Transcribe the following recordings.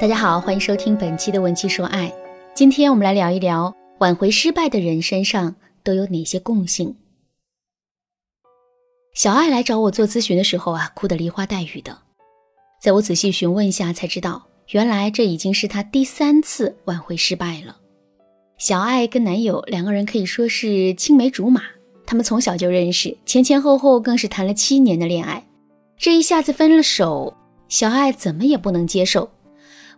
大家好，欢迎收听本期的文姬说爱。今天我们来聊一聊挽回失败的人身上都有哪些共性。小爱来找我做咨询的时候啊，哭得梨花带雨的。在我仔细询问一下才知道，原来这已经是她第3次挽回失败了。小爱跟男友两个人可以说是青梅竹马，他们从小就认识，前后后更是谈了7年的恋爱。这一下子分了手，小爱怎么也不能接受。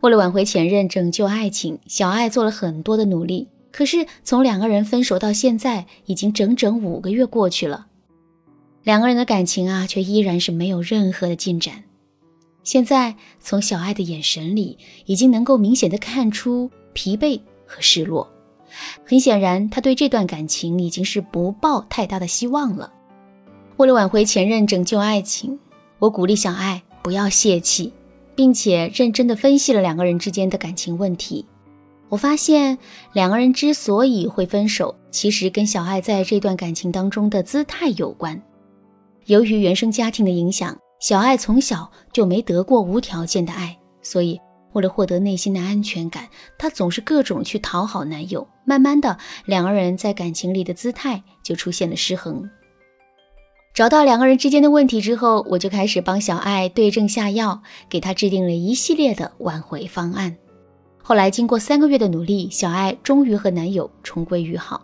为了挽回前任，拯救爱情，小爱做了很多的努力，可是从两个人分手到现在已经整整5个月过去了，两个人的感情啊，却依然是没有任何的进展。现在从小爱的眼神里已经能够明显的看出疲惫和失落，很显然她对这段感情已经是不抱太大的希望了。为了挽回前任，拯救爱情，我鼓励小爱不要泄气，并且认真地分析了两个人之间的感情问题。我发现两个人之所以会分手，其实跟小爱在这段感情当中的姿态有关。由于原生家庭的影响，小爱从小就没得过无条件的爱，所以为了获得内心的安全感，她总是各种去讨好男友，慢慢的两个人在感情里的姿态就出现了失衡。找到两个人之间的问题之后，我就开始帮小爱对症下药，给她制定了一系列的挽回方案。后来经过3个月的努力，小爱终于和男友重归于好。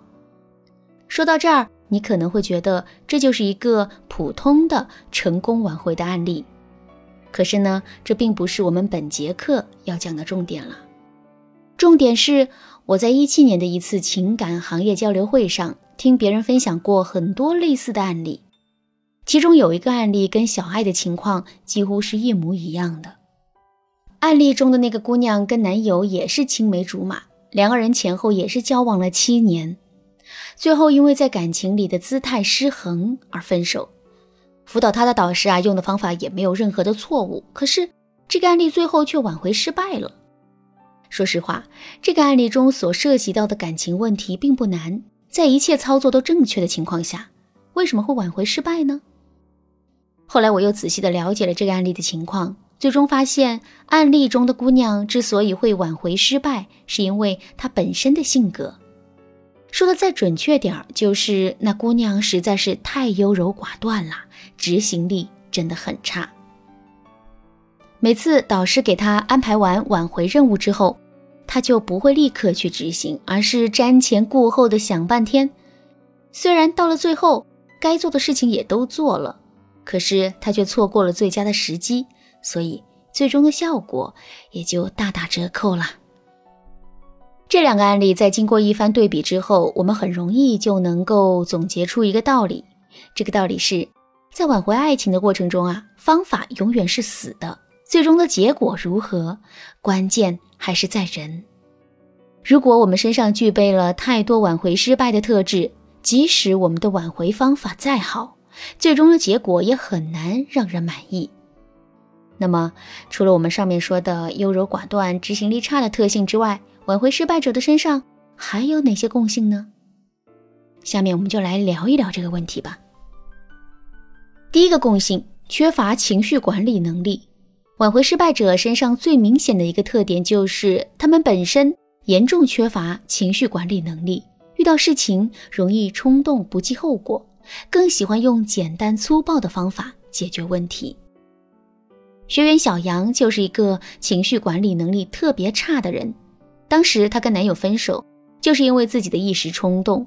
说到这儿，你可能会觉得这就是一个普通的成功挽回的案例，可是呢，这并不是我们本节课要讲的重点了。重点是我在17年的一次情感行业交流会上，听别人分享过很多类似的案例，其中有一个案例跟小爱的情况几乎是一模一样的。案例中的那个姑娘跟男友也是青梅竹马，两个人前后也是交往了7年，最后因为在感情里的姿态失衡而分手。辅导她的导师啊，用的方法也没有任何的错误，可是这个案例最后却挽回失败了。说实话，这个案例中所涉及到的感情问题并不难，在一切操作都正确的情况下，为什么会挽回失败呢？后来我又仔细地了解了这个案例的情况，最终发现案例中的姑娘之所以会挽回失败，是因为她本身的性格。说的再准确点，就是那姑娘实在是太优柔寡断了，执行力真的很差。每次导师给她安排完挽回任务之后，她就不会立刻去执行，而是瞻前顾后的想半天。虽然到了最后，该做的事情也都做了，可是他却错过了最佳的时机，所以最终的效果也就大打折扣了。这两个案例在经过一番对比之后，我们很容易就能够总结出一个道理，这个道理是，在挽回爱情的过程中啊，方法永远是死的，最终的结果如何，关键还是在人。如果我们身上具备了太多挽回失败的特质，即使我们的挽回方法再好，最终的结果也很难让人满意。那么除了我们上面说的优柔寡断、执行力差的特性之外，挽回失败者的身上还有哪些共性呢？下面我们就来聊一聊这个问题吧。第一个共性，缺乏情绪管理能力。挽回失败者身上最明显的一个特点就是他们本身严重缺乏情绪管理能力，遇到事情容易冲动，不计后果，更喜欢用简单粗暴的方法解决问题。学员小杨就是一个情绪管理能力特别差的人。当时她跟男友分手，就是因为自己的一时冲动。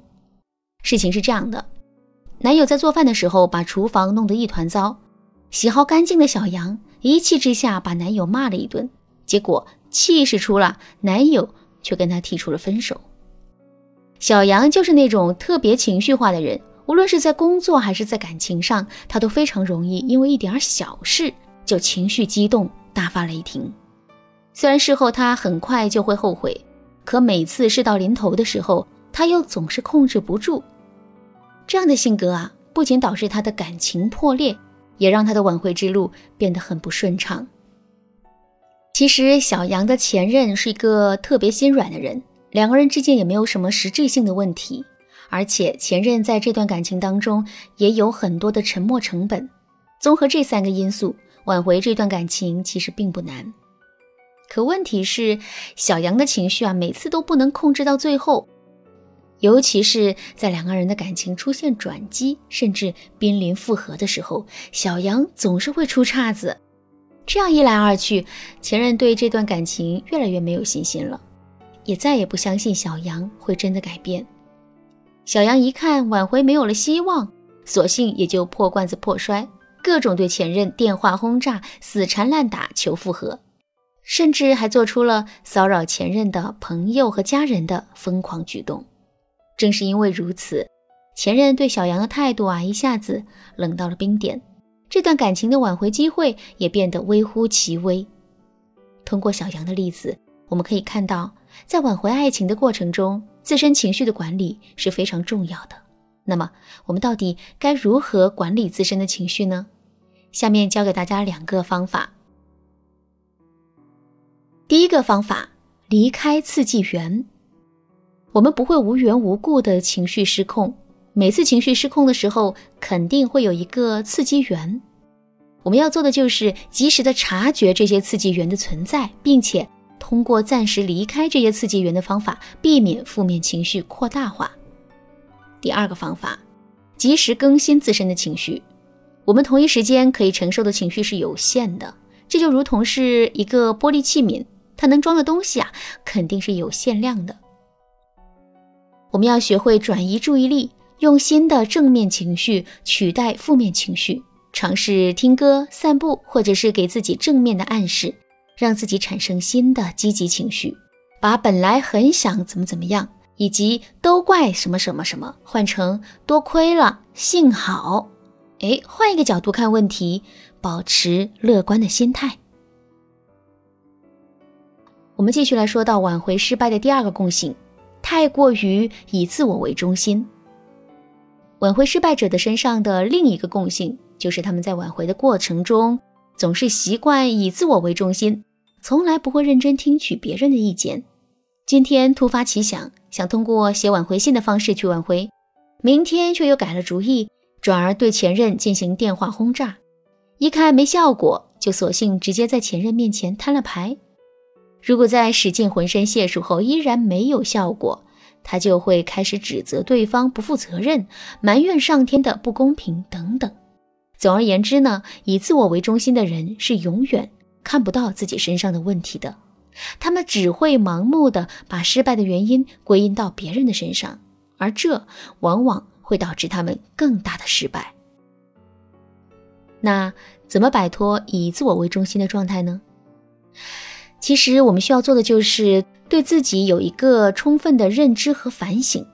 事情是这样的，男友在做饭的时候把厨房弄得一团糟，喜好干净的小杨一气之下把男友骂了一顿，结果气势出了，男友却跟她提出了分手。小杨就是那种特别情绪化的人，无论是在工作还是在感情上，他都非常容易因为一点小事就情绪激动，大发雷霆。虽然事后他很快就会后悔，可每次事到临头的时候，他又总是控制不住。这样的性格啊，不仅导致他的感情破裂，也让他的挽回之路变得很不顺畅。其实小杨的前任是一个特别心软的人，两个人之间也没有什么实质性的问题，而且前任在这段感情当中也有很多的沉没成本。综合这3个因素，挽回这段感情其实并不难。可问题是，小杨的情绪啊，每次都不能控制到最后，尤其是在两个人的感情出现转机，甚至濒临复合的时候，小杨总是会出岔子。这样一来二去，前任对这段感情越来越没有信心了，也再也不相信小杨会真的改变。小杨一看挽回没有了希望，索性也就破罐子破摔，各种对前任电话轰炸，死缠烂打求复合，甚至还做出了骚扰前任的朋友和家人的疯狂举动。正是因为如此，前任对小杨的态度啊，一下子冷到了冰点，这段感情的挽回机会也变得微乎其微。通过小杨的例子，我们可以看到，在挽回爱情的过程中，自身情绪的管理是非常重要的。那么我们到底该如何管理自身的情绪呢？下面教给大家两个方法。第一个方法，离开刺激源。我们不会无缘无故的情绪失控，每次情绪失控的时候，肯定会有一个刺激源。我们要做的就是及时的察觉这些刺激源的存在，并且通过暂时离开这些刺激源的方法，避免负面情绪扩大化。第二个方法，及时更新自身的情绪。我们同一时间可以承受的情绪是有限的，这就如同是一个玻璃器皿，它能装的东西啊，肯定是有限量的。我们要学会转移注意力，用新的正面情绪取代负面情绪，尝试听歌、散步，或者是给自己正面的暗示，让自己产生新的积极情绪，把本来很想怎么样以及都怪什么换成多亏了，幸好。换一个角度看问题，保持乐观的心态。我们继续来说到挽回失败的第二个共性，太过于以自我为中心。挽回失败者的身上的另一个共性，就是他们在挽回的过程中总是习惯以自我为中心，从来不会认真听取别人的意见。今天突发奇想，想通过写挽回信的方式去挽回，明天却又改了主意，转而对前任进行电话轰炸，一看没效果，就索性直接在前任面前摊了牌。如果在使尽浑身解数后依然没有效果，他就会开始指责对方不负责任，埋怨上天的不公平等等。总而言之呢，以自我为中心的人是永远看不到自己身上的问题的，他们只会盲目的把失败的原因归因到别人的身上，而这往往会导致他们更大的失败。那怎么摆脱以自我为中心的状态呢？其实我们需要做的就是对自己有一个充分的认知和反省。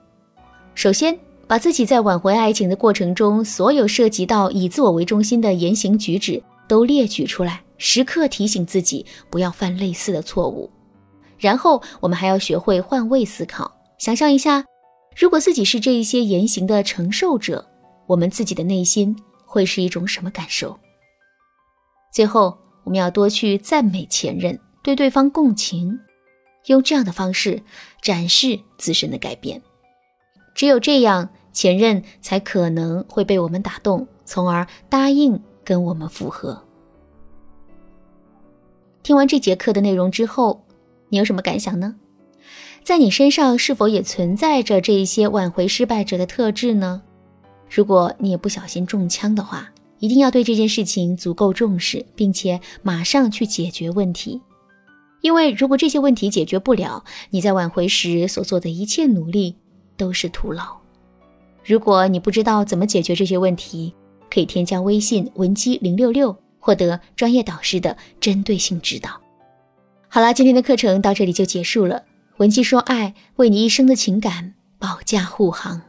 首先，把自己在挽回爱情的过程中所有涉及到以自我为中心的言行举止都列举出来，时刻提醒自己不要犯类似的错误。然后我们还要学会换位思考，想象一下，如果自己是这一些言行的承受者，我们自己的内心会是一种什么感受？最后，我们要多去赞美前任，对对方共情，用这样的方式展示自身的改变。只有这样，前任才可能会被我们打动，从而答应跟我们复合。听完这节课的内容之后，你有什么感想呢？在你身上是否也存在着这一些挽回失败者的特质呢？如果你也不小心中枪的话，一定要对这件事情足够重视，并且马上去解决问题。因为如果这些问题解决不了，你在挽回时所做的一切努力都是徒劳。如果你不知道怎么解决这些问题，可以添加微信文姬066，获得专业导师的针对性指导。好了，今天的课程到这里就结束了。文姬说爱，为你一生的情感保驾护航。